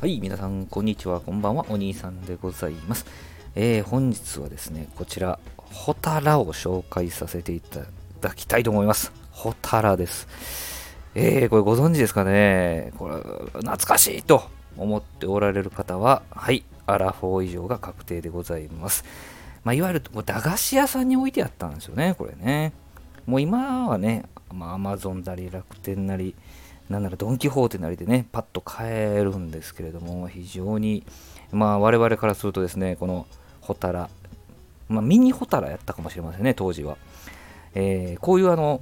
はい、皆さんこんにちは、こんばんは、お兄さんでございます。本日はですね、こちらホタラを紹介させていただきたいと思います。ホタラです。これご存知ですかね。これ懐かしいと思っておられる方は、はい、アラフォー以上が確定でございます。いわゆる駄菓子屋さんに置いてあったんですよね、これね。もう今はね、アマゾンなり楽天なりなんならドン・キホーテなりでね、パッと買えるんですけれども、非常に、我々からするとですね、このホタラ、ミニホタラやったかもしれませんね、当時は。こういう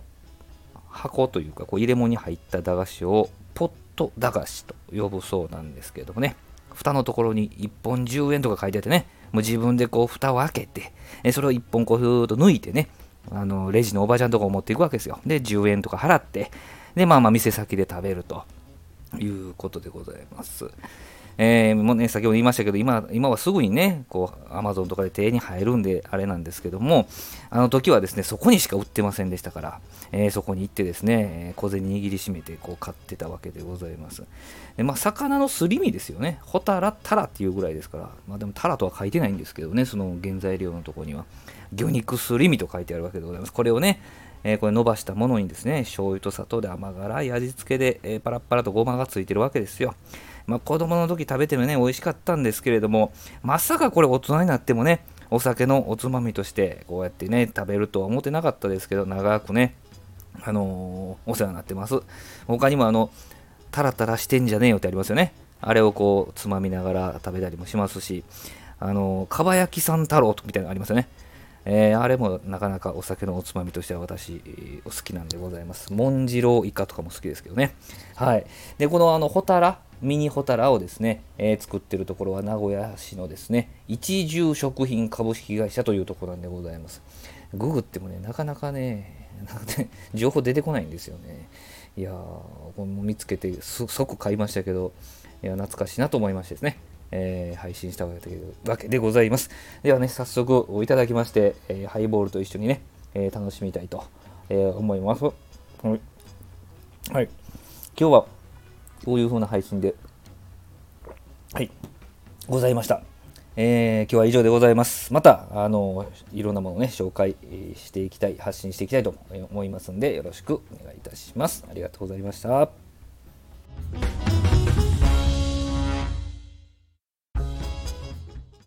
箱というか、入れ物に入った駄菓子をポット駄菓子と呼ぶそうなんですけれどもね、蓋のところに1本10円とか書いてあってね、もう自分で蓋を開けて、それを1本ふーっと抜いてね、レジのおばちゃんとかを持っていくわけですよ。で、10円とか払って、で、店先で食べるということでございます。もうね、先ほど言いましたけど、今はすぐにね、Amazon とかで手に入るんで、あれなんですけども、あの時はですね、そこにしか売ってませんでしたから、そこに行ってですね、小銭握りしめて、買ってたわけでございます。で、魚のすり身ですよね。ホタラ、タラっていうぐらいですから、でもタラとは書いてないんですけどね、その原材料のところには。魚肉すり身と書いてあるわけでございます。これをね、これ伸ばしたものにですね、醤油と砂糖で甘辛い味付けで、パラッパラとごまがついてるわけですよ。子供の時食べてもね、美味しかったんですけれども、まさかこれ大人になってもね、お酒のおつまみとしてこうやってね、食べるとは思ってなかったですけど、長くね、お世話になってます。他にもタラタラしてんじゃねえよってありますよね。あれをつまみながら食べたりもしますし、かば焼きさん太郎みたいなのありますよね。あれもなかなかお酒のおつまみとしては私、お好きなんでございます。モンジローイカとかも好きですけどね。はい。で、このホタラ、ミニホタラをですね、作ってるところは名古屋市のですね、一重食品株式会社というところなんでございます。ググってもね、なかなかね情報出てこないんですよね。いやー、これも見つけて即買いましたけど、いや懐かしいなと思いましてですね、配信したわけでございます。ではね、早速いただきまして、ハイボールと一緒にね、楽しみたいと、思います。はい。はい。今日はこういう風な配信で、はい、ございました。今日は以上でございます。また、いろんなものをね、紹介していきたい、発信していきたいと思いますので、よろしくお願いいたします。ありがとうございました。